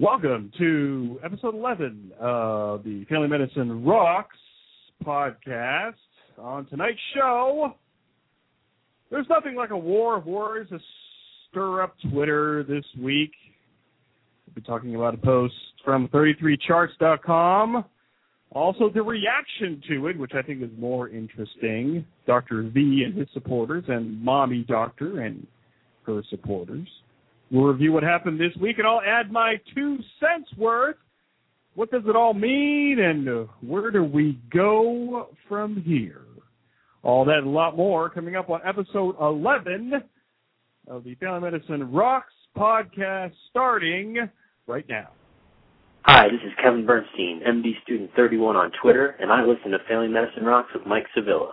Welcome to episode 11 of the Family Medicine Rocks podcast. On tonight's show, there's nothing like a war of words to stir up Twitter this week. We'll be talking about a post from 33charts.com. Also, the reaction to it, which I think is more interesting, Dr. V and his supporters and Mommy Doctor and her supporters. We'll review what happened this week, and I'll add my 2 cents worth. What does it all mean, and where do we go from here? All that and a lot more coming up on episode 11 of the Family Medicine Rocks podcast, starting right now. Hi, this is Kevin Bernstein, MD Student 31 on Twitter, and I listen to Family Medicine Rocks with Mike Sevilla.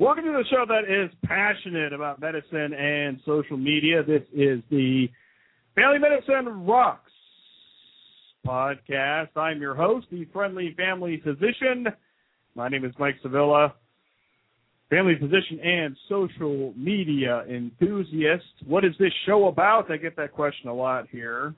Welcome to the show that is passionate about medicine and social media. This is the Family Medicine Rocks podcast. I'm your host, the friendly family physician. My name is Mike Sevilla, family physician and social media enthusiast. What is this show about? I get that question a lot here.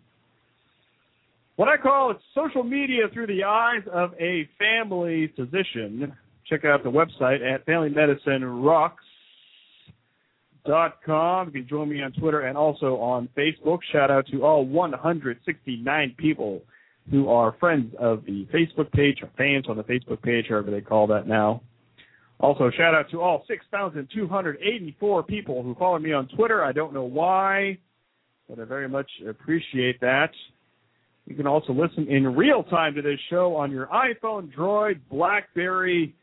What I call it, social media through the eyes of a family physician. Check out the website at FamilyMedicineRocks.com. You can join me on Twitter and also on Facebook. Shout out to all 169 people who are friends of the Facebook page or fans on the Facebook page, however they call that now. Also, shout out to all 6,284 people who follow me on Twitter. I don't know why, but I very much appreciate that. You can also listen in real time to this show on your iPhone, Droid, BlackBerry,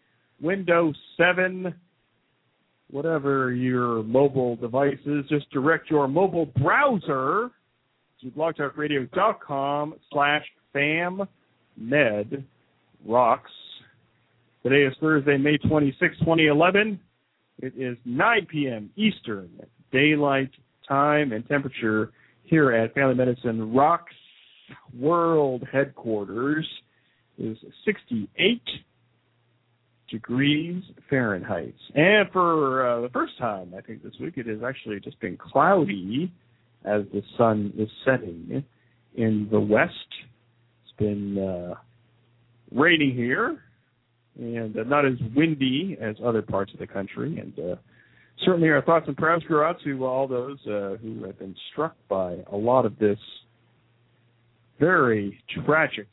Windows 7, whatever your mobile device is. Just direct your mobile browser to blogtalkradio.com/FamMedRocks. Today is Thursday, May 26, 2011. It is 9 p.m. Eastern Daylight Time, and temperature here at Family Medicine Rocks World Headquarters is 68 degrees Fahrenheit. And for the first time, I think, this week, it has actually just been cloudy as the sun is setting in the west. It's been raining here and not as windy as other parts of the country. And certainly our thoughts and prayers go out to all those who have been struck by a lot of this very tragic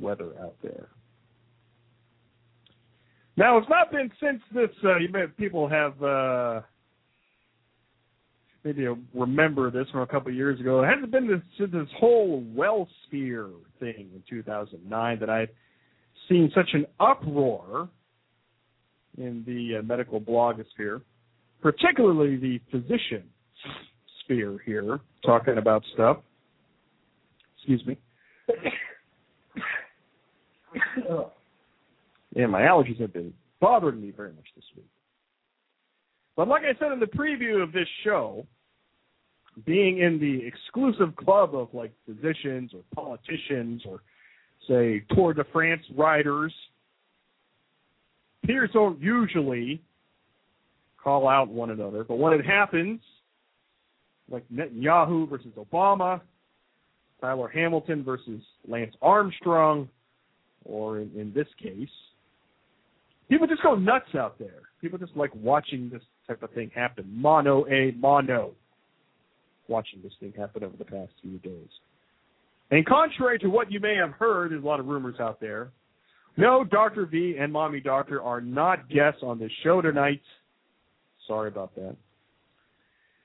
weather out there. Now, it's not been since this, people have, maybe you'll remember this from a couple of years ago. It hasn't been since this whole Wellsphere thing in 2009 that I've seen such an uproar in the medical blogosphere, particularly the physician sphere here, talking about stuff. Excuse me. Yeah, my allergies have been bothering me very much this week. But like I said in the preview of this show, being in the exclusive club of like physicians or politicians or, say, Tour de France riders, peers don't usually call out one another. But when it happens, like Netanyahu versus Obama, Tyler Hamilton versus Lance Armstrong, or in this case, people just go nuts out there. People just like watching this type of thing happen, watching this thing happen over the past few days. And contrary to what you may have heard, there's a lot of rumors out there. No, Dr. V and Mommy Doctor are not guests on this show tonight. Sorry about that.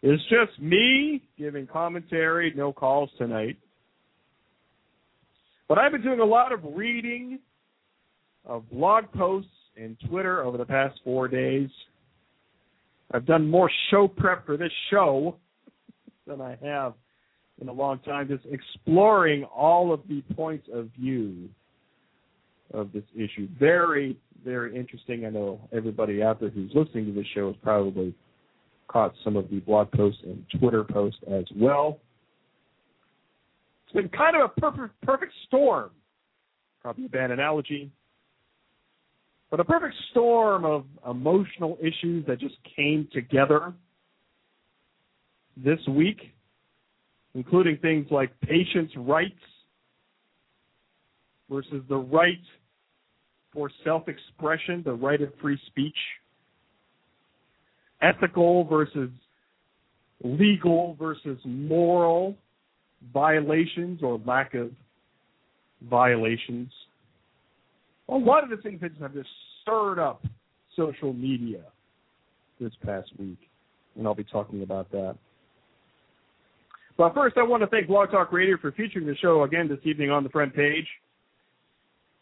It's just me giving commentary, no calls tonight. But I've been doing a lot of reading of blog posts and Twitter over the past 4 days. I've done more show prep for this show than I have in a long time, just exploring all of the points of view of this issue. Very, very interesting. I know everybody out there who's listening to this show has probably caught some of the blog posts and Twitter posts as well. It's been kind of a perfect storm, probably a bad analogy, but a perfect storm of emotional issues that just came together this week, including things like patients' rights versus the right for self-expression, the right of free speech, ethical versus legal versus moral violations or lack of violations. A lot of the things that have just stirred up social media this past week, and I'll be talking about that. But first, I want to thank Blog Talk Radio for featuring the show again this evening on the front page.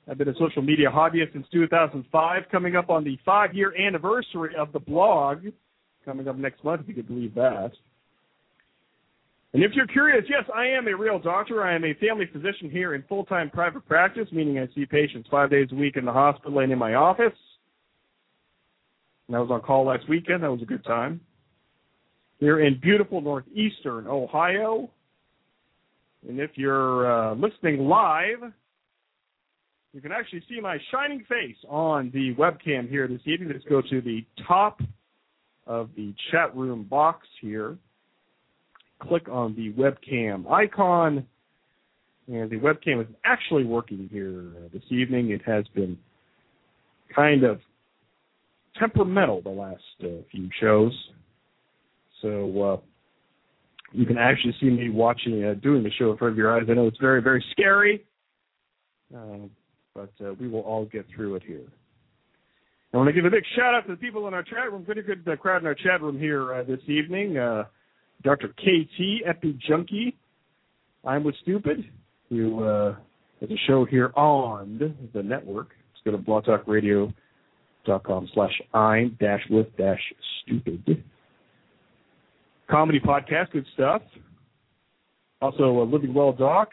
I've been a social media hobbyist since 2005, coming up on the 5-year anniversary of the blog, coming up next month, if you could believe that. And if you're curious, yes, I am a real doctor. I am a family physician here in full-time private practice, meaning I see patients 5 days a week in the hospital and in my office. And I was on call last weekend. That was a good time. Here in beautiful northeastern Ohio. And if you're listening live, you can actually see my shining face on the webcam here this evening. Let's go to the top of the chat room box here. Click on the webcam icon, and the webcam is actually working here this evening. It has been kind of temperamental the last few shows, so you can actually see me watching, doing the show in front of your eyes. I know it's very, very scary, but we will all get through it here. I want to give a big shout-out to the people in our chat room. Pretty good crowd in our chat room here this evening. Dr. KT EpiJunkie, I'm with Stupid, who has a show here on the network. Just go to blogtalkradio.com/I'm-with-stupid. Comedy podcast, good stuff. Also, Living Well Doc,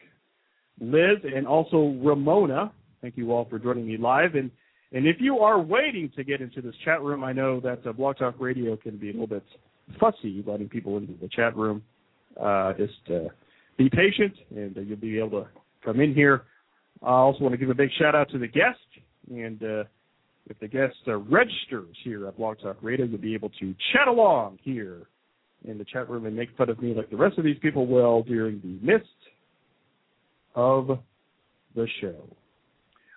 Liz, and also Ramona. Thank you all for joining me live. And if you are waiting to get into this chat room, I know that Blog Talk Radio can be a little bit fussy letting people into the chat room. Just be patient, and you'll be able to come in here. I also want to give a big shout-out to the guest. And if the guest registers here at Blog Talk Radio, you'll be able to chat along here in the chat room and make fun of me like the rest of these people will during the midst of the show.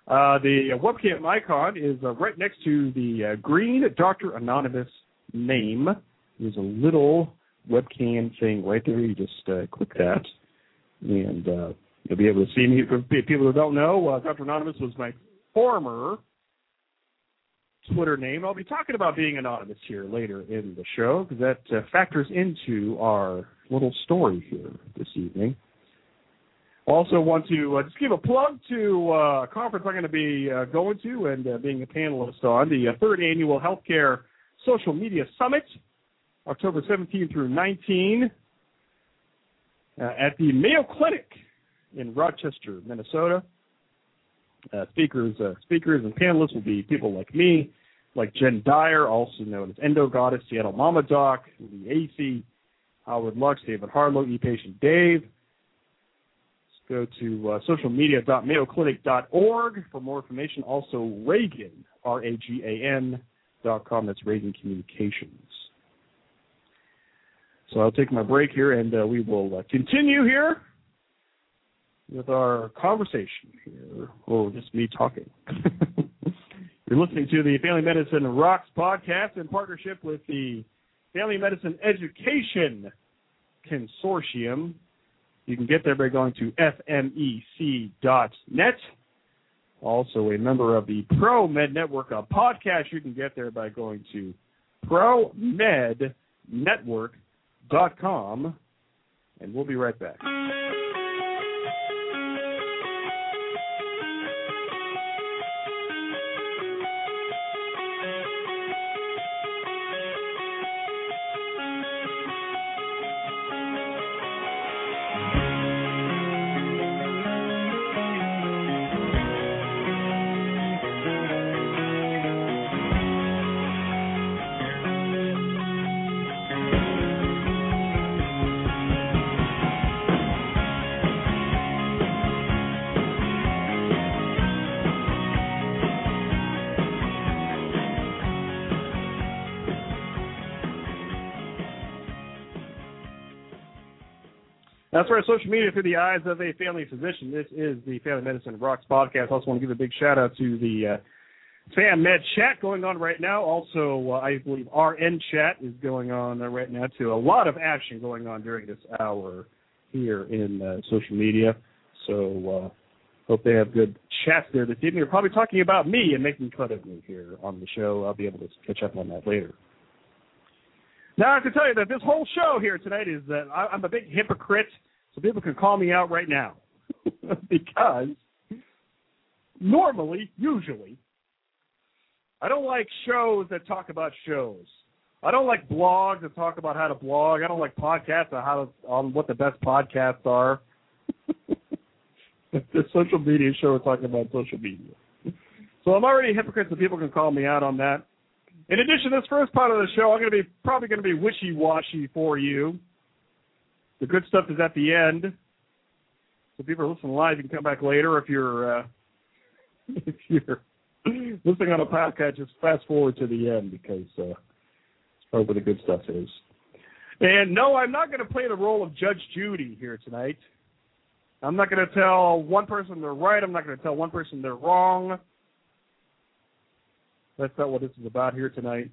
The webcam icon is right next to the green Dr. Anonymous name. There's a little webcam thing right there. You just click that, and you'll be able to see me. For people who don't know, Dr. Anonymous was my former Twitter name. I'll be talking about being anonymous here later in the show, because that factors into our little story here this evening. Also want to just give a plug to a conference I'm going to be going to and being a panelist on, the third annual Healthcare Social Media Summit, October 17 through 19, at the Mayo Clinic in Rochester, Minnesota. Speakers and panelists will be people like me, like Jen Dyer, also known as Endogoddess, Seattle Mama Doc, Lee Acey, Howard Lux, David Harlow, E-Patient Dave. Go to socialmedia.mayoclinic.org for more information. Also, Reagan, RAGAN.com. That's Reagan Communications. So I'll take my break here, and we will continue here with our conversation here. Oh, just me talking. You're listening to the Family Medicine Rocks podcast in partnership with the Family Medicine Education Consortium. You can get there by going to fmec.net. Also a member of the ProMed Network of podcasts. You can get there by going to ProMed Network. scope.stanford.edu, and we'll be right back. That's right, social media through the eyes of a family physician. This is the Family Medicine Rocks podcast. I also want to give a big shout-out to the Fam Med chat going on right now. Also, I believe RN chat is going on right now, too. A lot of action going on during this hour here in social media. So hope they have good chats there this evening. They're probably talking about me and making fun of me here on the show. I'll be able to catch up on that later. Now, I have to tell you that this whole show here tonight is that I'm a big hypocrite. So people can call me out right now because usually, I don't like shows that talk about shows. I don't like blogs that talk about how to blog. I don't like podcasts on what the best podcasts are. The social media show is talking about social media. So I'm already a hypocrite, so people can call me out on that. In addition, this first part of the show, I'm probably going to be wishy-washy for you. The good stuff is at the end. So if people are listening live, you can come back later. If you're listening on a podcast, just fast forward to the end because that's probably where the good stuff is. And no, I'm not going to play the role of Judge Judy here tonight. I'm not going to tell one person they're right. I'm not going to tell one person they're wrong. That's not what this is about here tonight.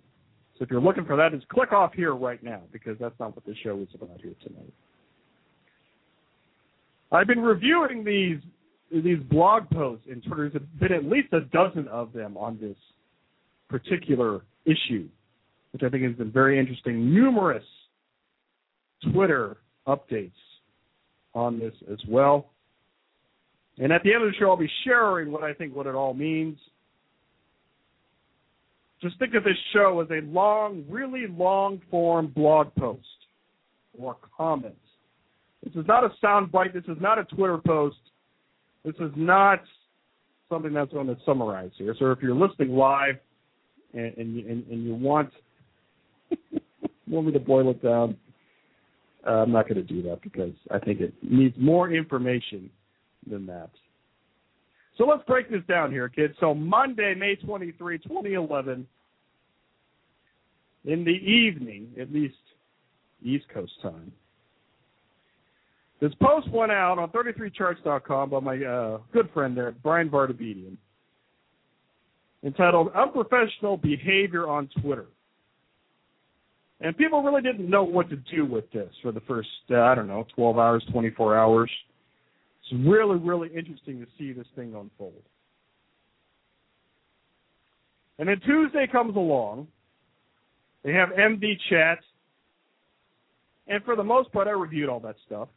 So if you're looking for that, just click off here right now because that's not what the show is about here tonight. I've been reviewing these blog posts in Twitter. There's been at least a dozen of them on this particular issue, which I think has been very interesting. Numerous Twitter updates on this as well. And at the end of the show, I'll be sharing what it all means. Just think of this show as a long, really long-form blog post or comment. This is not a soundbite. This is not a Twitter post. This is not something that's going to summarize here. So if you're listening live and you want me to boil it down, I'm not going to do that because I think it needs more information than that. So let's break this down here, kids. So Monday, May 23, 2011, in the evening, at least East Coast time, this post went out on 33charts.com by my good friend there, Bryan Vartabedian, entitled Unprofessional Behavior on Twitter. And people really didn't know what to do with this for the first, 12 hours, 24 hours. It's really, really interesting to see this thing unfold. And then Tuesday comes along. They have MD chat. And for the most part, I reviewed all that stuff.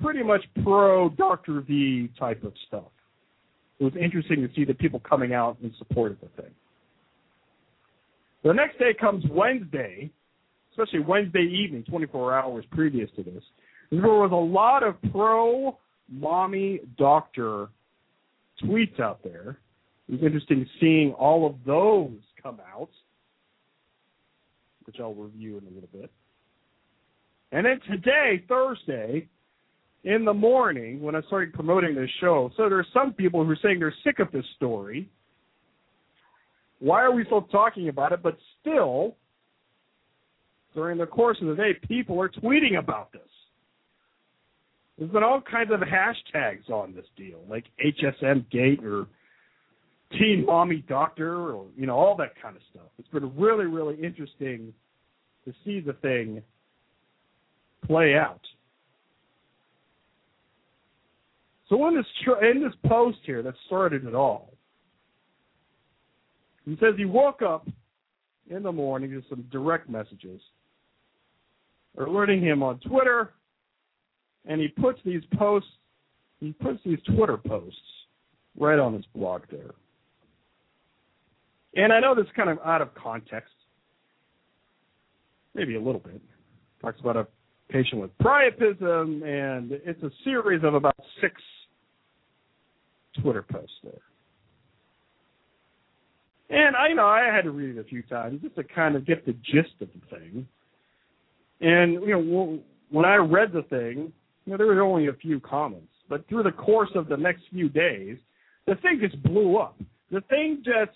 Pretty much pro-Dr. V type of stuff. It was interesting to see the people coming out in support of the thing. The next day comes Wednesday, especially Wednesday evening, 24 hours previous to this. There was a lot of pro Mommy Doctor tweets out there. It was interesting seeing all of those come out, which I'll review in a little bit. And then today, Thursday, in the morning, when I started promoting this show, so there are some people who are saying they're sick of this story. Why are we still talking about it? But still, during the course of the day, people are tweeting about this. There's been all kinds of hashtags on this deal, like HSM Gate or Teen Mommy Doctor or, all that kind of stuff. It's been really, really interesting to see the thing play out. So in this post here that started it all, he says he woke up in the morning, just some direct messages, or alerting him on Twitter, and he puts these posts, he puts these Twitter posts right on his blog there. And I know this is kind of out of context, maybe a little bit. Talks about a patient with priapism, and it's a series of about 6 Twitter posts there. And I had to read it a few times just to kind of get the gist of the thing. And when I read the thing, there were only a few comments, but through the course of the next few days, the thing just blew up. The thing just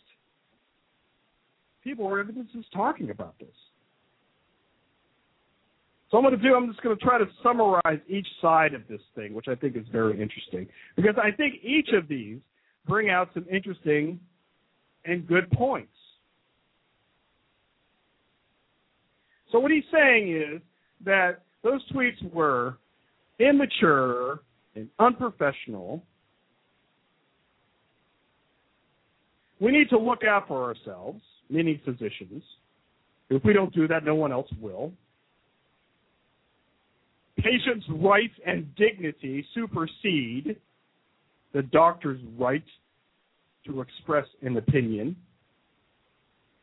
people were just talking about this. So I'm just going to try to summarize each side of this thing, which I think is very interesting, because I think each of these bring out some interesting and good points. So what he's saying is that those tweets were immature and unprofessional. We need to look out for ourselves, meaning physicians. If we don't do that, no one else will. Patients' rights and dignity supersede the doctor's right to express an opinion.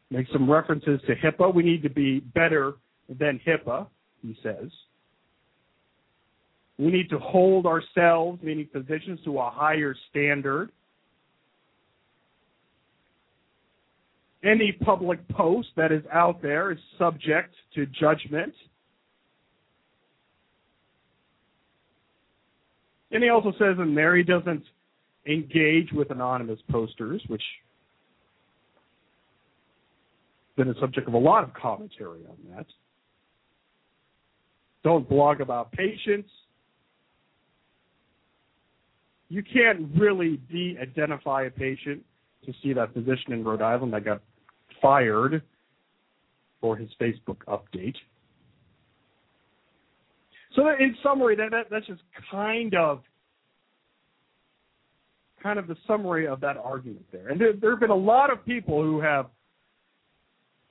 Make some references to HIPAA. We need to be better than HIPAA, he says. We need to hold ourselves, meaning physicians, to a higher standard. Any public post that is out there is subject to judgment. And he also says in there he doesn't engage with anonymous posters, which has been a subject of a lot of commentary on that. Don't blog about patients. You can't really de-identify a patient. To see that physician in Rhode Island that got fired for his Facebook update. So that, in summary, that's just kind of the summary of that argument there. And there have been a lot of people who have,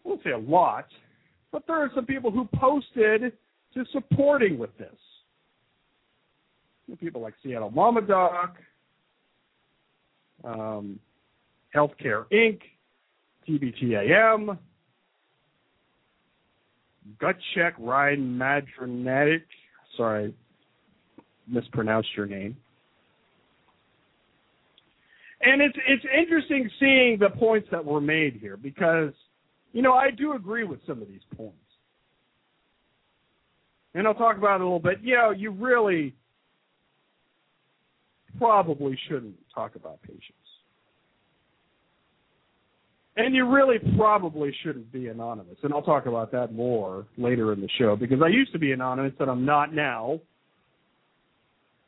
I won't say a lot, but there are some people who posted to supporting with this. People like Seattle Mama Doc, Healthcare Inc., TBTAM, Gut Check, Ryan Madronatic. Sorry, mispronounced your name. And it's interesting seeing the points that were made here because, I do agree with some of these points. And I'll talk about it a little bit. You really probably shouldn't talk about patients. And you really probably shouldn't be anonymous. And I'll talk about that more later in the show because I used to be anonymous and I'm not now.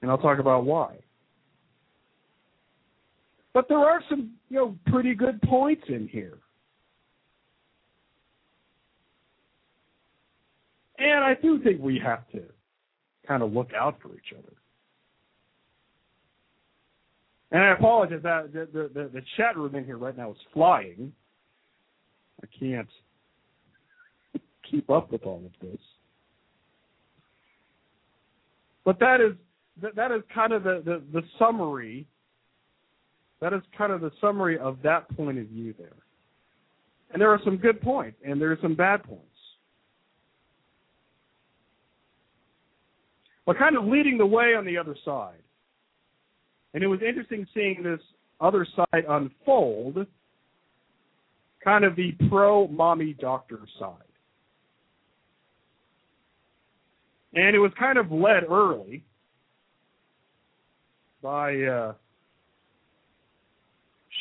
And I'll talk about why. But there are some, pretty good points in here. And I do think we have to kind of look out for each other. And I apologize, the chat room in here right now is flying. I can't keep up with all of this. But that is kind of the summary. That is kind of the summary of that point of view there. And there are some good points, and there are some bad points. But kind of leading the way on the other side. And it was interesting seeing this other side unfold, kind of the pro-mommy doctor side. And it was kind of led early by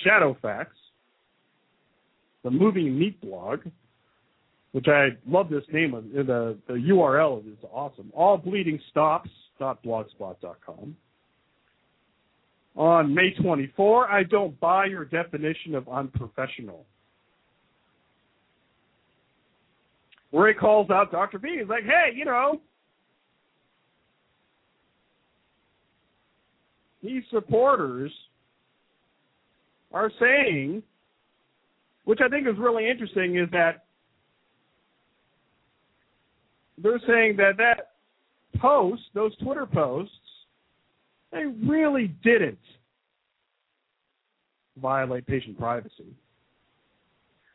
Shadowfax, the Moving Meat blog, which I love this name. The URL is awesome. Allbleedingstops.blogspot.com. On May 24, I don't buy your definition of unprofessional. Where he calls out Dr. V. He's like, hey, these supporters are saying, which I think is really interesting, is that they're saying that post, those Twitter posts, they really didn't violate patient privacy.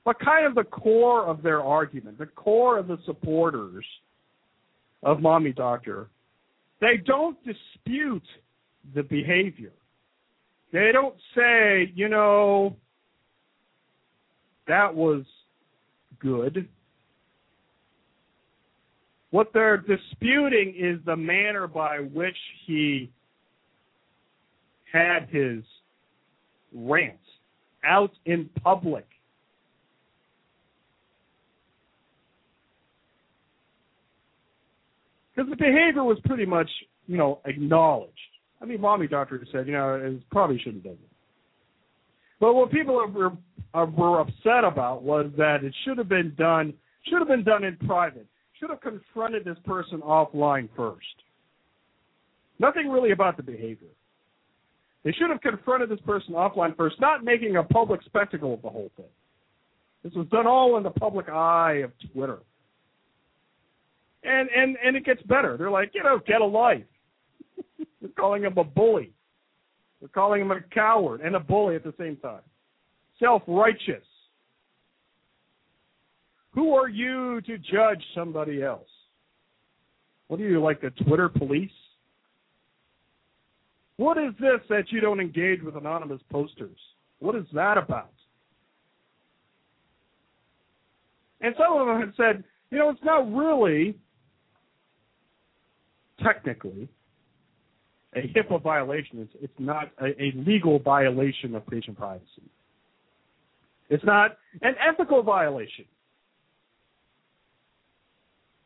But kind of the core of their argument, the core of the supporters of Mommy Doctor, they don't dispute the behavior. They don't say, you know, that was good. What they're disputing is the manner by which he had his rant out in public. Because the behavior was pretty much, you know, acknowledged. I mean, Mommy Doctor said, you know, it probably shouldn't have done that. But what people were upset about was that it should have been done in private. Should have confronted this person offline first. Nothing really about the behavior. They should have confronted this person offline first, not making a public spectacle of the whole thing. This was done all in the public eye of Twitter. And it gets better. They're like, you know, get a life. They're calling him a bully. They're calling him a coward and a bully at the same time. Self-righteous. Who are you to judge somebody else? What are you, like the Twitter police? What is this that you don't engage with anonymous posters? What is that about? And some of them have said, you know, it's not really, technically, a HIPAA violation. It's not a legal violation of patient privacy. It's not an ethical violation.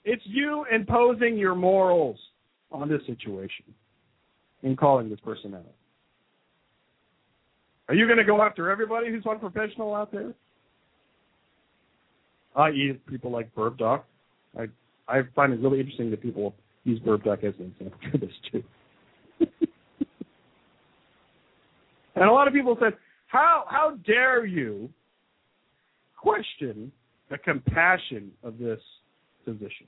It's you imposing your morals on this situation and calling this person out. Are you going to go after everybody who's unprofessional out there? I.e., people like Burb Doc. I find it really interesting that people use Burb Doc as an example for this, too. And a lot of people said, how dare you question the compassion of this physician?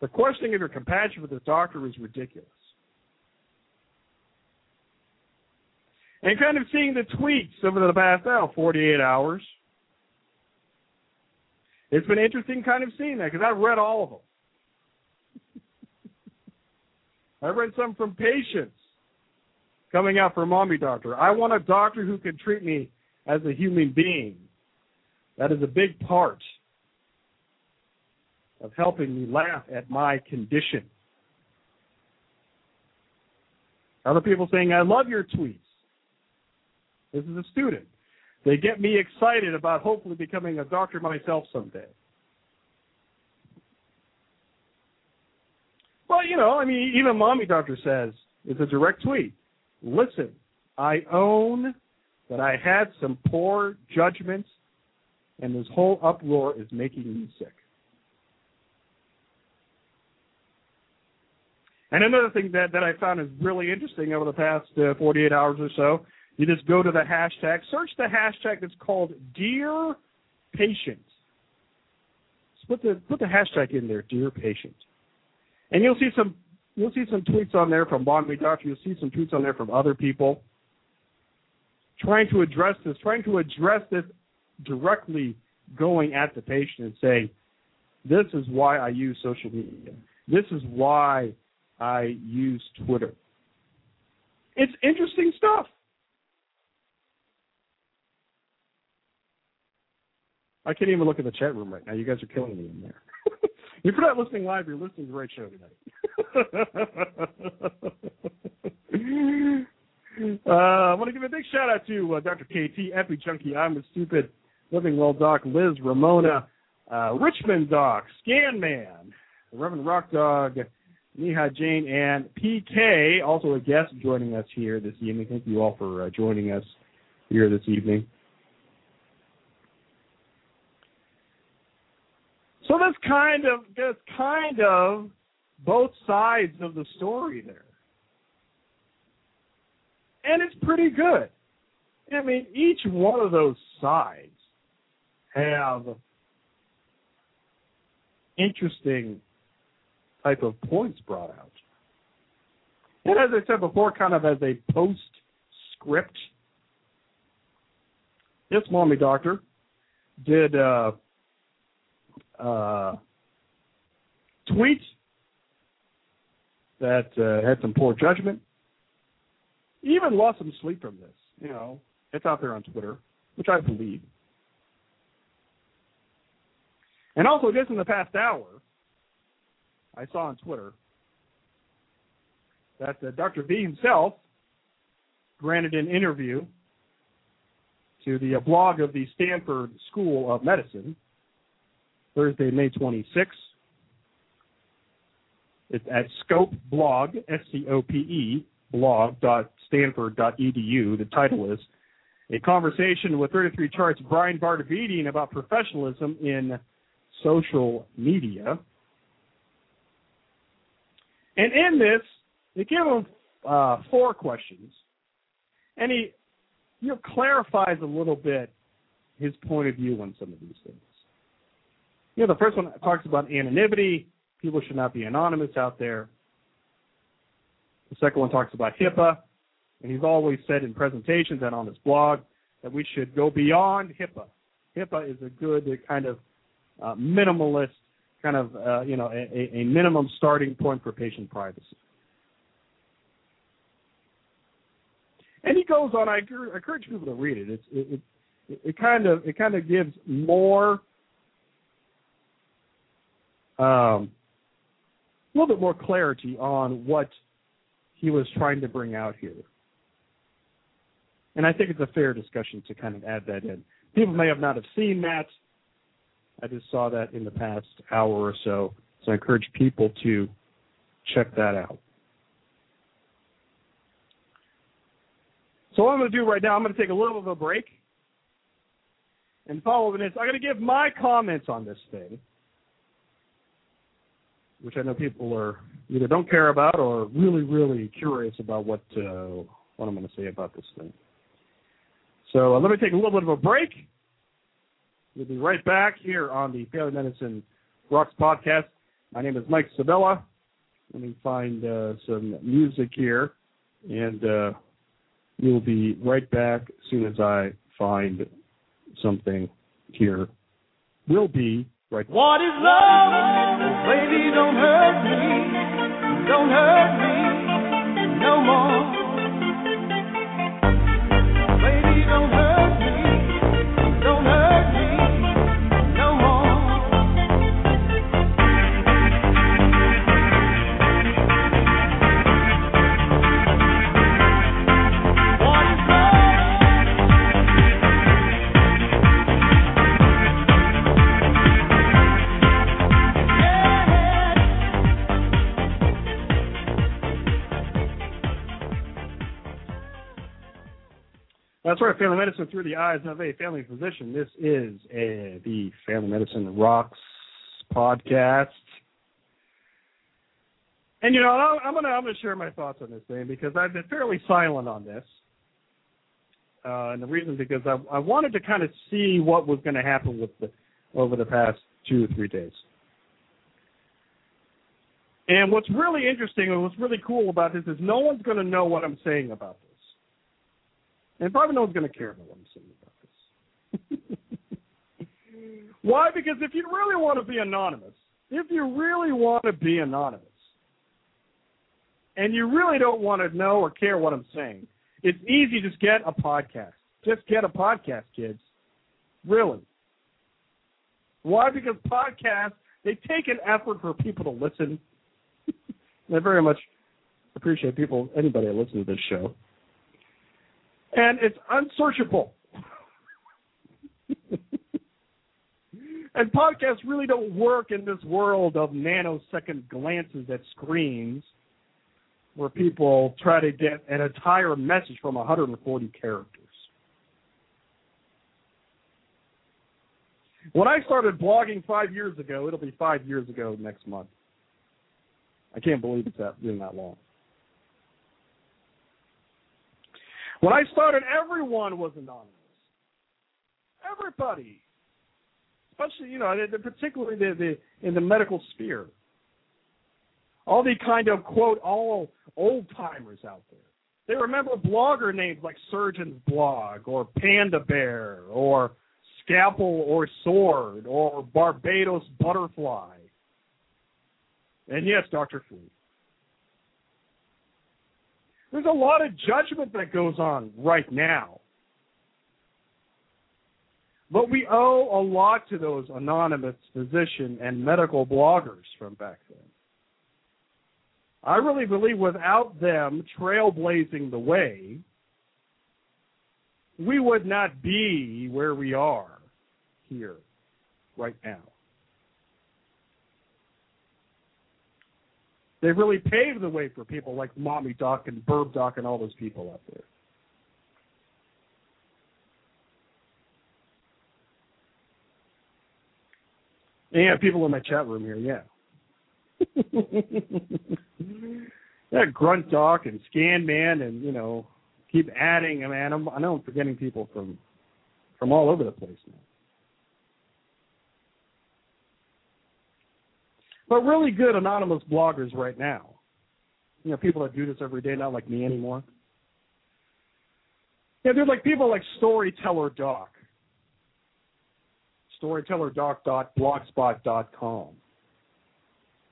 The questioning of your compassion for this doctor is ridiculous. And kind of seeing the tweets over the past 48 hours, it's been interesting kind of seeing that, because I've read all of them. I've read some from patients coming out for Mommy Doctor. I want a doctor who can treat me as a human being. That is a big part of helping me laugh at my condition. Other people saying, I love your tweets. This is a student. They get me excited about hopefully becoming a doctor myself someday. Well, you know, I mean, even Mommy Doctor says, it's a direct tweet. Listen, I own that I had some poor judgments, and this whole uproar is making me sick. And another thing that I found is really interesting over the past 48 hours or so, you just go to the hashtag, search the hashtag that's called DearPatient. So put the hashtag in there, DearPatient. And you'll see some tweets on there from Bongi Doctor. You'll see some tweets on there from other people trying to address this directly, going at the patient and saying, this is why I use social media. This is why I use Twitter. It's interesting stuff. I can't even look at the chat room right now. You guys are killing me in there. If you're not listening live, you're listening to the right show tonight. I want to give a big shout out to Dr. KT EpiJunkie. I'm a Stupid, Living Well Doc, Liz, Ramona, Richmond Doc, Scan Man, the Reverend Rock Dog, Neha Jane, and PK, also a guest joining us here this evening. Thank you all for joining us here this evening. So that's kind of both sides of the story there. And it's pretty good. I mean, each one of those sides have interesting type of points brought out. And as I said before, kind of as a postscript, this Mommy Doctor did tweet that had some poor judgment. Even lost some sleep from this. You know, it's out there on Twitter, which I believe. And also just in the past hour, I saw on Twitter that Dr. V himself granted an interview to the blog of the Stanford School of Medicine, Thursday, May 26th. It's at scope.blog, S-C-O-P-E, blog.stanford.edu. The title is A Conversation with 33 Charts' Bryan Vartabedian About Professionalism in Social Media. And in this, they give him four questions, and he clarifies a little bit his point of view on some of these things. You know, the first one talks about anonymity. People should not be anonymous out there. The second one talks about HIPAA, and he's always said in presentations and on his blog that we should go beyond HIPAA. HIPAA is a good kind of minimalist, kind of, you know, a minimum starting point for patient privacy. And he goes on. I encourage people to read it. It kind of gives more, a little bit more clarity on what he was trying to bring out here. And I think it's a fair discussion to kind of add that in. People may not have seen that. I just saw that in the past hour or so. So I encourage people to check that out. So what I'm going to do right now, I'm going to take a little bit of a break. And following this, I'm going to give my comments on this thing, which I know people are either don't care about or really, really curious about what I'm going to say about this thing. So let me take a little bit of a break. We'll be right back here on the Family Medicine Rocks podcast. My name is Mike Sevilla. Let me find some music here, and we'll be right back as soon as I find something here. We'll be right back. What is love? Baby, don't hurt me. Don't hurt me no more. That's right, Family Medicine Through the Eyes of a Family Physician. This is the Family Medicine Rocks podcast. And, you know, I'm gonna share my thoughts on this thing because I've been fairly silent on this. And the reason is because I wanted to kind of see what was going to happen with over the past 2 or 3 days. And what's really interesting and what's really cool about this is no one's going to know what I'm saying about this. And probably no one's going to care about what I'm saying about this. Why? Because if you really want to be anonymous, and you really don't want to know or care what I'm saying, it's easy to just get a podcast. Just get a podcast, kids. Really. Why? Because podcasts, they take an effort for people to listen. I very much appreciate anybody that listens to this show. And it's unsearchable. And podcasts really don't work in this world of nanosecond glances at screens where people try to get an entire message from 140 characters. When I started blogging 5 years ago, it'll be 5 years ago next month. I can't believe it's been that long. When I started, everyone was anonymous. Everybody. especially, you know, particularly in the medical sphere. All the kind of, quote, all old-timers out there. They remember blogger names like Surgeon's Blog or Panda Bear or Scalpel or Sword or Barbados Butterfly. And, yes, Dr. Flea. There's a lot of judgment that goes on right now. But we owe a lot to those anonymous physician and medical bloggers from back then. I really believe without them trailblazing the way, we would not be where we are here right now. They've really paved the way for people like Mommy Doc and Burb Doc and all those people out there. Yeah, people in my chat room here, yeah. That Grunt Doc and Scan Man and, you know, keep adding, man. I know I'm forgetting people from all over the place now. But really good anonymous bloggers right now. You know, people that do this every day, not like me anymore. Yeah, there's like people like Storyteller Doc. StorytellerDoc.blogspot.com,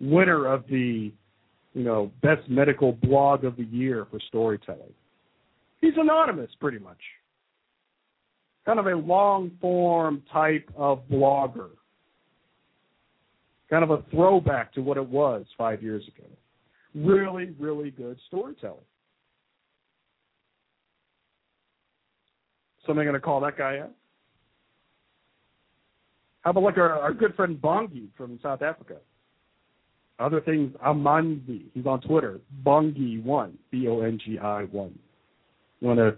winner of the, you know, best medical blog of the year for storytelling. He's anonymous, pretty much. Kind of a long-form type of blogger. Kind of a throwback to what it was 5 years ago. Really, really good storytelling. Somebody going to call that guy out? How about like our good friend Bongi from South Africa? Other things, Amanzi. He's on Twitter, Bongi1, B-O-N-G-I-1. You want to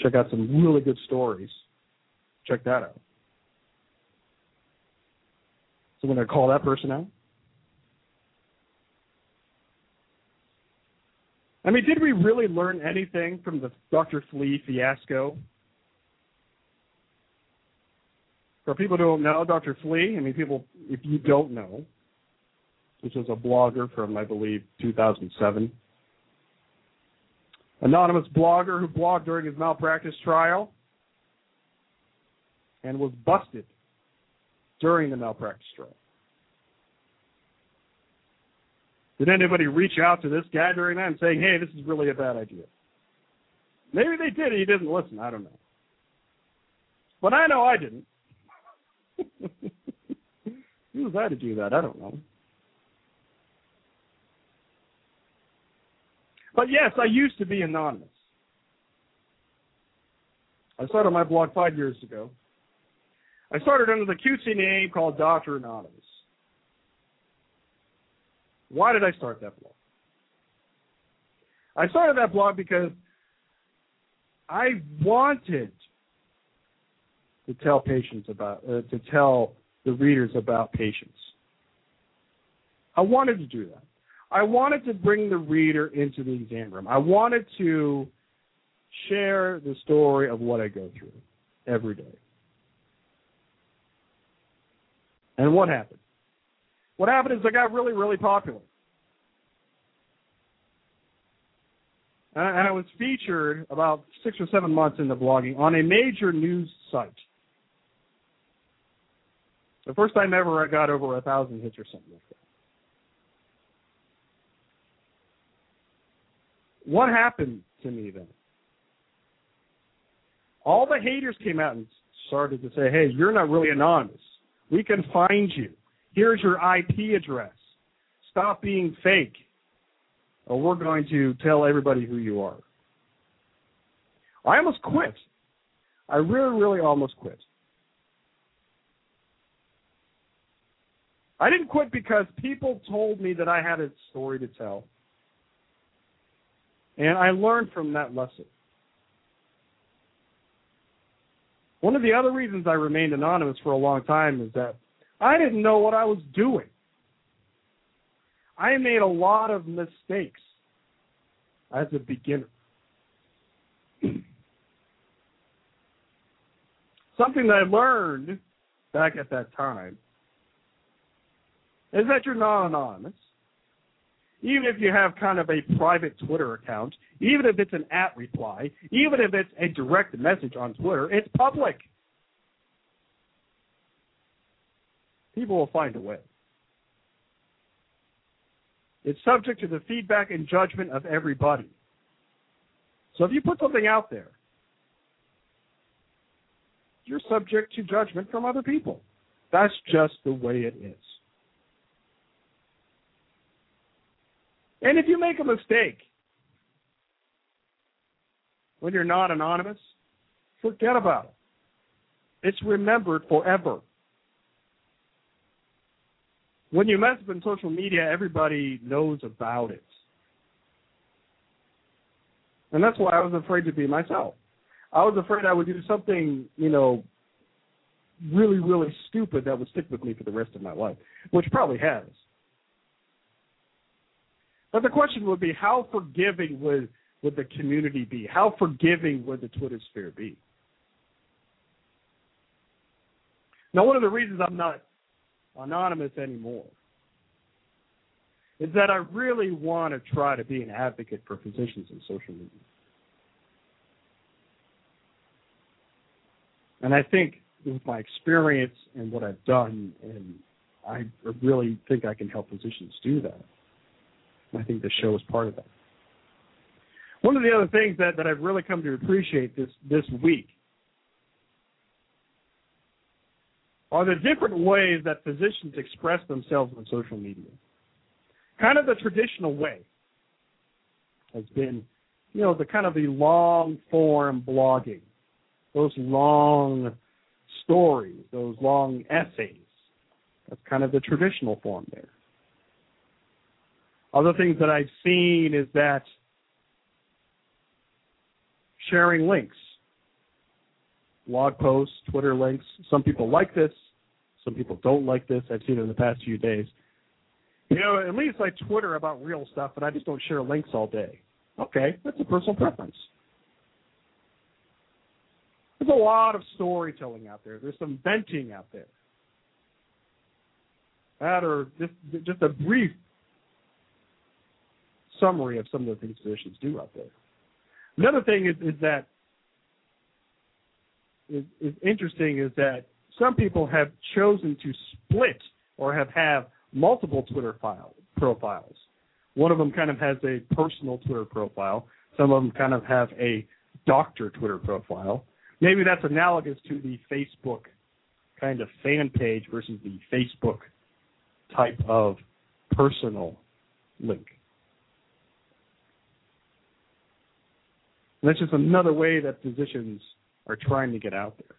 check out some really good stories, check that out. So we're going to call that person out? I mean, did we really learn anything from the Dr. Flea fiasco? For people who don't know, Dr. Flea, I mean, people, if you don't know, which was a blogger from, I believe, 2007, anonymous blogger who blogged during his malpractice trial and was busted during the malpractice trial. Did anybody reach out to this guy during that and say, hey, this is really a bad idea? Maybe they did and he didn't listen. I don't know. But I know I didn't. Who was I to do that? I don't know. But yes, I used to be anonymous. I started my blog 5 years ago. I started under the cutesy name called Dr. Anonymous. Why did I start that blog? I started that blog because I wanted to tell patients about, to tell the readers about patients. I wanted to do that. I wanted to bring the reader into the exam room. I wanted to share the story of what I go through every day. And what happened? What happened is I got really, really popular. And I was featured about 6 or 7 months into blogging on a major news site. The first time ever I got over 1,000 hits or something like that. What happened to me then? All the haters came out and started to say, hey, you're not really anonymous. We can find you. Here's your IP address. Stop being fake, or we're going to tell everybody who you are. I almost quit. I really, really almost quit. I didn't quit because people told me that I had a story to tell. And I learned from that lesson. One of the other reasons I remained anonymous for a long time is that I didn't know what I was doing. I made a lot of mistakes as a beginner. Something that I learned back at that time is that you're not anonymous. Even if you have kind of a private Twitter account, even if it's an at reply, even if it's a direct message on Twitter, it's public. People will find a way. It's subject to the feedback and judgment of everybody. So if you put something out there, you're subject to judgment from other people. That's just the way it is. And if you make a mistake when you're not anonymous, forget about it. It's remembered forever. When you mess up in social media, everybody knows about it. And that's why I was afraid to be myself. I was afraid I would do something, really, really stupid that would stick with me for the rest of my life, which probably has. But the question would be, how forgiving would the community be? How forgiving would the Twitter sphere be? Now, one of the reasons I'm not anonymous anymore is that I really want to try to be an advocate for physicians in social media. And I think with my experience and what I've done, and I really think I can help physicians do that. I think the show is part of that. One of the other things that I've really come to appreciate this week are the different ways that physicians express themselves on social media. Kind of the traditional way has been, the kind of the long-form blogging, those long stories, those long essays. That's kind of the traditional form there. Other things that I've seen is that sharing links, blog posts, Twitter links. Some people like this. Some people don't like this. I've seen it in the past few days. At least I Twitter about real stuff, but I just don't share links all day. Okay, that's a personal preference. There's a lot of storytelling out there. There's some venting out there. That or just a brief summary of some of the things physicians do out there. Another thing is interesting is that some people have chosen to split or have multiple Twitter profiles. One of them kind of has a personal Twitter profile. Some of them kind of have a doctor Twitter profile. Maybe that's analogous to the Facebook kind of fan page versus the Facebook type of personal link. And that's just another way that physicians are trying to get out there.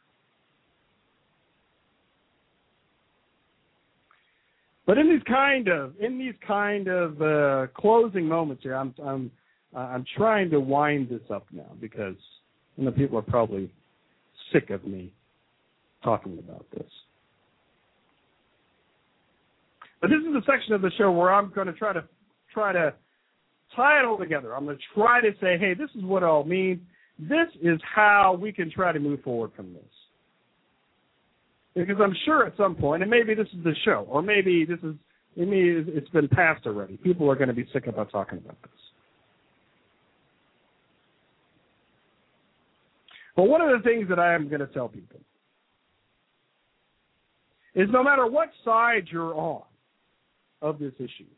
But in these kind of closing moments here, I'm trying to wind this up now because people are probably sick of me talking about this. But this is a section of the show where I'm going to try to tie it all together. I'm going to try to say, hey, this is what it all means. This is how we can try to move forward from this. Because I'm sure at some point, and maybe this is the show, or maybe it's been passed already. People are going to be sick about talking about this. But one of the things that I am going to tell people is no matter what side you're on of this issue,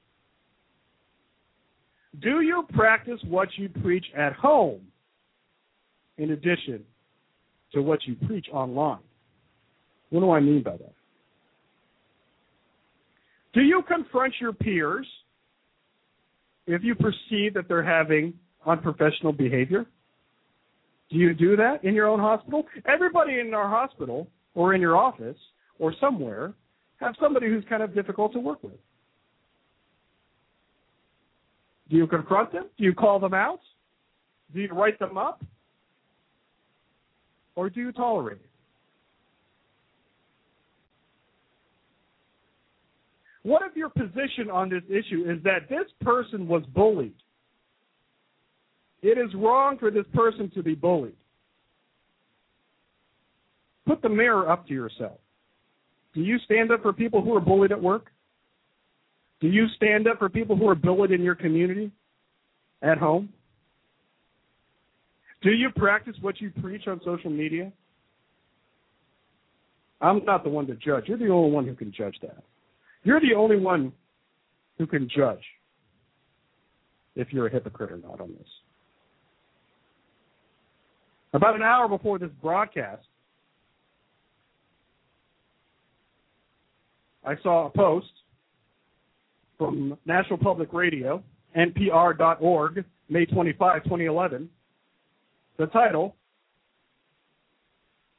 do you practice what you preach at home in addition to what you preach online? What do I mean by that? Do you confront your peers if you perceive that they're having unprofessional behavior? Do you do that in your own hospital? Everybody in our hospital or in your office or somewhere have somebody who's kind of difficult to work with. Do you confront them? Do you call them out? Do you write them up? Or do you tolerate it? What if your position on this issue is that this person was bullied? It is wrong for this person to be bullied. Put the mirror up to yourself Do you stand up for people who are bullied at work? Do you stand up for people who are bullied in your community, at home? Do you practice what you preach on social media? I'm not the one to judge. You're the only one who can judge that. You're the only one who can judge if you're a hypocrite or not on this. About an hour before this broadcast, I saw a post from National Public Radio, NPR.org, May 25, 2011. The title,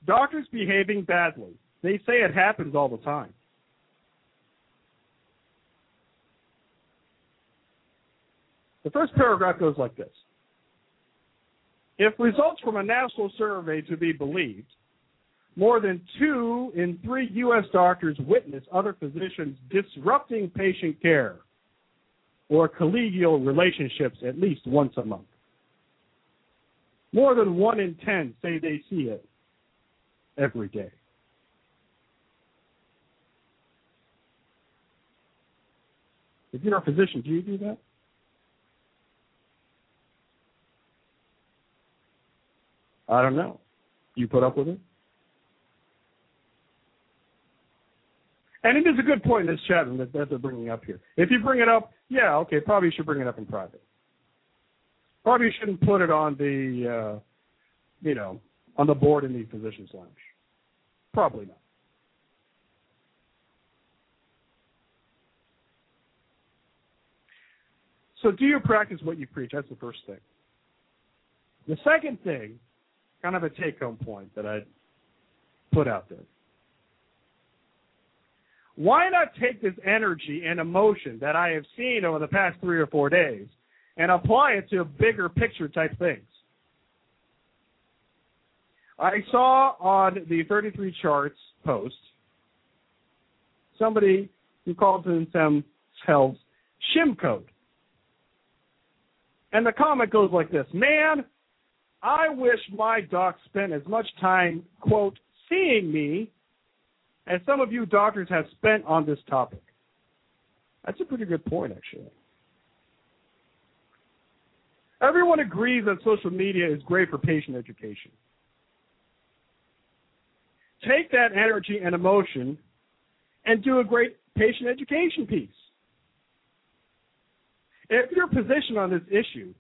Doctors Behaving Badly. They say it happens all the time. The first paragraph goes like this. If results from a national survey to be believed, more than 2 in 3 U.S. doctors witness other physicians disrupting patient care or collegial relationships at least once a month. More than 1 in 10 say they see it every day. If you're a physician, do you do that? I don't know. You put up with it? And it is a good point in this chat that they're bringing up here. If you bring it up, yeah, okay, probably should bring it up in private. Probably shouldn't put it on the, on the board in the physician's lounge. Probably not. So do you practice what you preach? That's the first thing. The second thing, kind of a take-home point that I put out there. Why not take this energy and emotion that I have seen over the past 3 or 4 days and apply it to bigger picture type things? I saw on the 33 Charts post somebody who calls themselves Shimcode. And the comment goes like this, man, I wish my doc spent as much time, quote, seeing me as some of you doctors have spent on this topic. That's a pretty good point, actually. Everyone agrees that social media is great for patient education. Take that energy and emotion and do a great patient education piece. If your position on this issue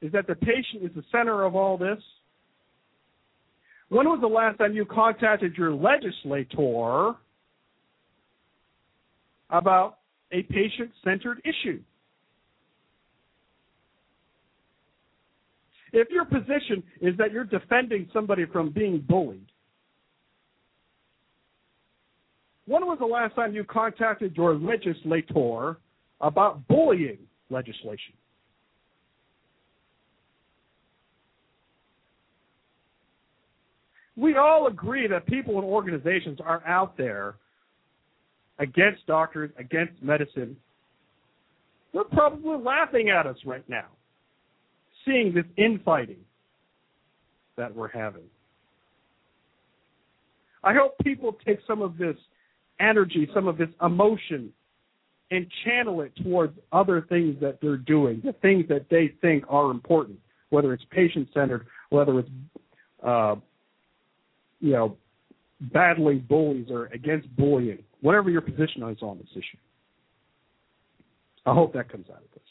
is that the patient is the center of all this, when was the last time you contacted your legislator about a patient-centered issue? If your position is that you're defending somebody from being bullied, when was the last time you contacted your legislator about bullying legislation? We all agree that people and organizations are out there against doctors, against medicine. They're probably laughing at us right now, seeing this infighting that we're having. I hope people take some of this energy, some of this emotion, and channel it towards other things that they're doing, the things that they think are important, whether it's patient-centered, whether it's battling bullies or against bullying, whatever your position is on this issue. I hope that comes out of this.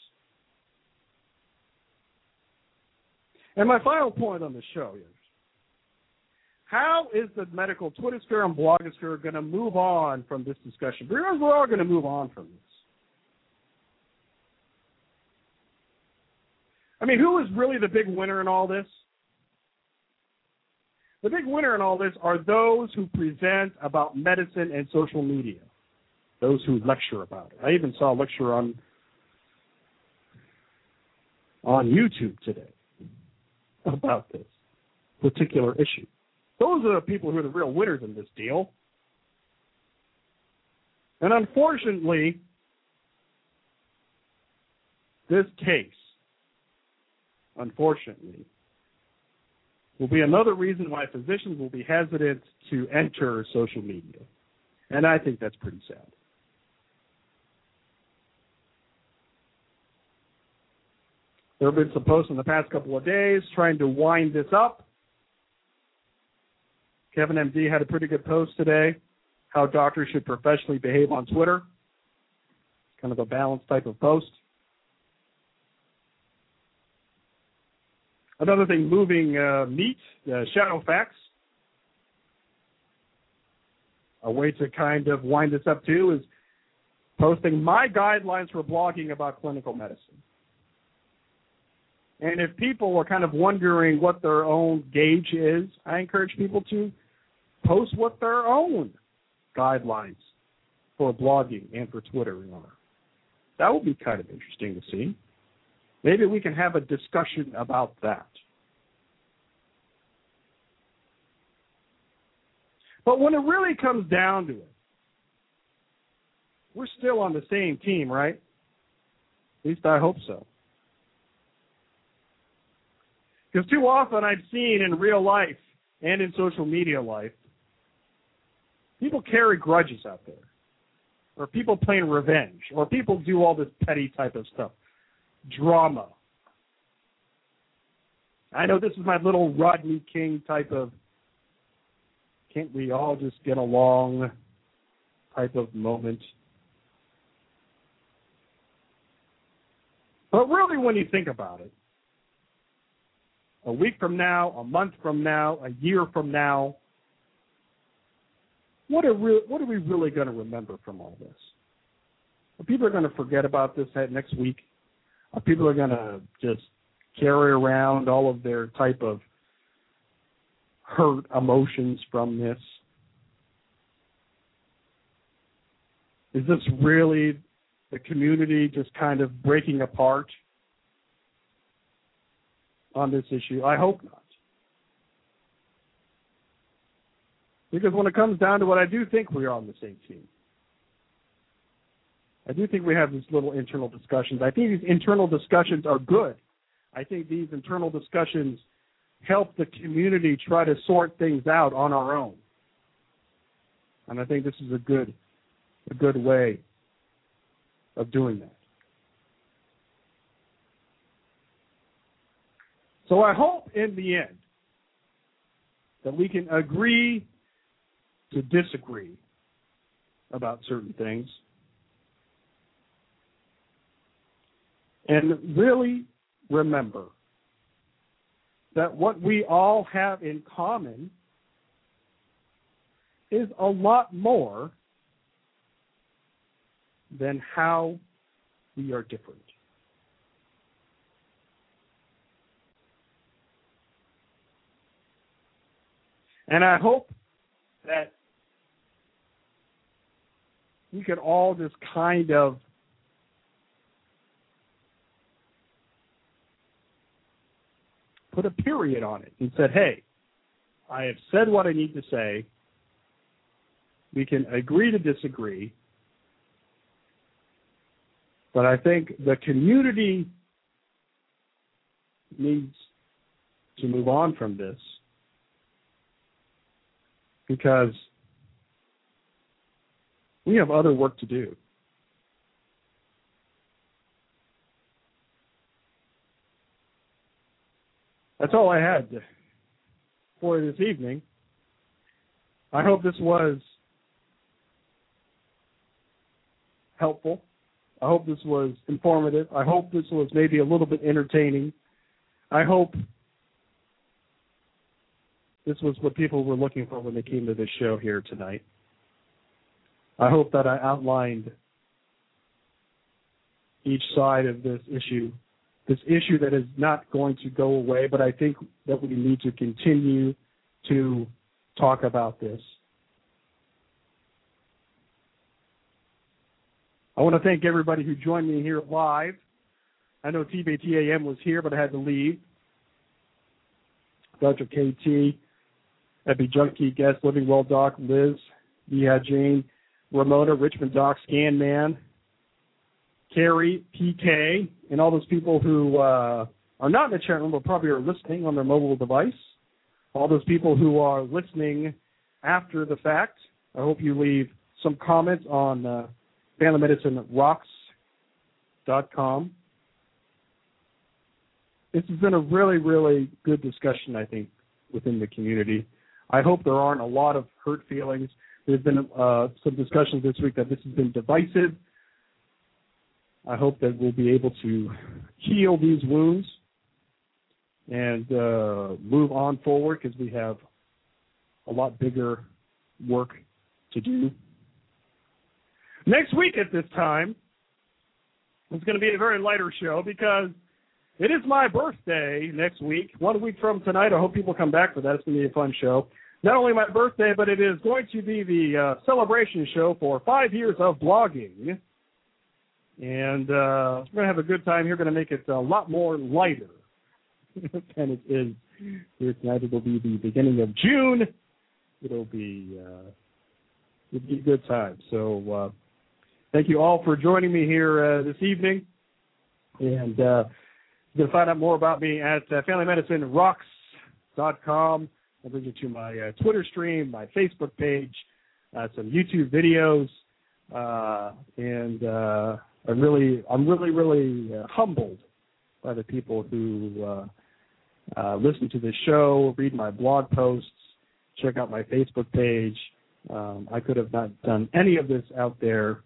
And my final point on the show is, how is the medical Twitter sphere and blogosphere going to move on from this discussion? Because we're all going to move on from this. I mean, who is really the big winner in all this? The big winner in all this are those who present about medicine and social media, those who lecture about it. I even saw a lecture on YouTube today about this particular issue. Those are the people who are the real winners in this deal. And unfortunately, this case, will be another reason why physicians will be hesitant to enter social media. And I think that's pretty sad. There have been some posts in the past couple of days trying to wind this up. Kevin MD had a pretty good post today, how doctors should professionally behave on Twitter. Kind of a balanced type of post. Another thing, moving meat, Shadowfax. A way to kind of wind this up, too, is posting my guidelines for blogging about clinical medicine. And if people are kind of wondering what their own gauge is, I encourage people to post what their own guidelines for blogging and for Twitter are. That would be kind of interesting to see. Maybe we can have a discussion about that. But when it really comes down to it, we're still on the same team, right? At least I hope so. Because too often I've seen in real life and in social media life, people carry grudges out there, or people playing revenge, or people do all this petty type of stuff. Drama. I know this is my little Rodney King type of can't we all just get along type of moment. But really when you think about it, a week from now, a month from now, a year from now, what are we really going to remember from all this? Are people going to forget about this next week? Are people going to just carry around all of their type of hurt emotions from this? Is this really the community just kind of breaking apart on this issue? I hope not. Because when it comes down to it, I do think we are on the same team. I do think we have these little internal discussions. I think these internal discussions are good. I think these internal discussions help the community try to sort things out on our own. And I think this is a good way of doing that. So I hope in the end that we can agree to disagree about certain things and really remember that what we all have in common is a lot more than how we are different. And I hope that we can all just kind of put a period on it and said, hey, I have said what I need to say. We can agree to disagree. But I think the community needs to move on from this because we have other work to do. That's all I had for this evening. I hope this was helpful. I hope this was informative. I hope this was maybe a little bit entertaining. I hope this was what people were looking for when they came to this show here tonight. I hope that I outlined each side of this issue that is not going to go away, but I think that we need to continue to talk about this. I want to thank everybody who joined me here live. I know TBTAM was here, but I had to leave. Dr. KT, EpiJunkie, guest, Living Well Doc, Liz, Mia Jane, Ramona, Richmond Doc, Scan Man, Carrie, PK, and all those people who are not in the chat room but probably are listening on their mobile device. all those people who are listening after the fact, I hope you leave some comments on FamilyMedicineRocks.com. This has been a really, really good discussion, I think, within the community. I hope there aren't a lot of hurt feelings. There's been some discussions this week that this has been divisive. I hope that we'll be able to heal these wounds and move on forward, because we have a lot bigger work to do. Next week at this time, it's going to be a very lighter show because it is my birthday next week, 1 week from tonight. I hope people come back for that. It's going to be a fun show. Not only my birthday, but it is going to be the celebration show for 5 years of blogging. And we're going to have a good time here. We're going to make it a lot more lighter than it is here tonight. It will be the beginning of June. It'll be a good time. So thank you all for joining me here this evening. And you can find out more about me at FamilyMedicineRocks.com. I'll bring you to my Twitter stream, my Facebook page, some YouTube videos, and I'm really humbled by the people who listen to this show, read my blog posts, check out my Facebook page. I could have not done any of this out there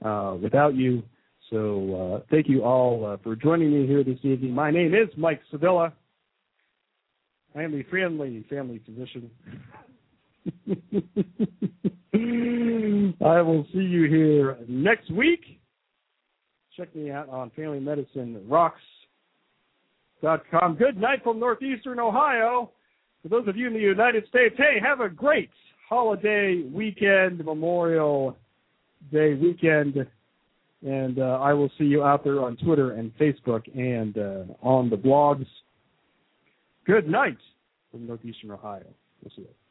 without you. So thank you all for joining me here this evening. My name is Mike Sevilla. I am the friendly family physician. I will see you here next week. Check me out on FamilyMedicineRocks.com. Good night from Northeastern Ohio. For those of you in the United States, hey, have a great holiday weekend, Memorial Day weekend. And I will see you out there on Twitter and Facebook and on the blogs. Good night from Northeastern Ohio. We'll see you.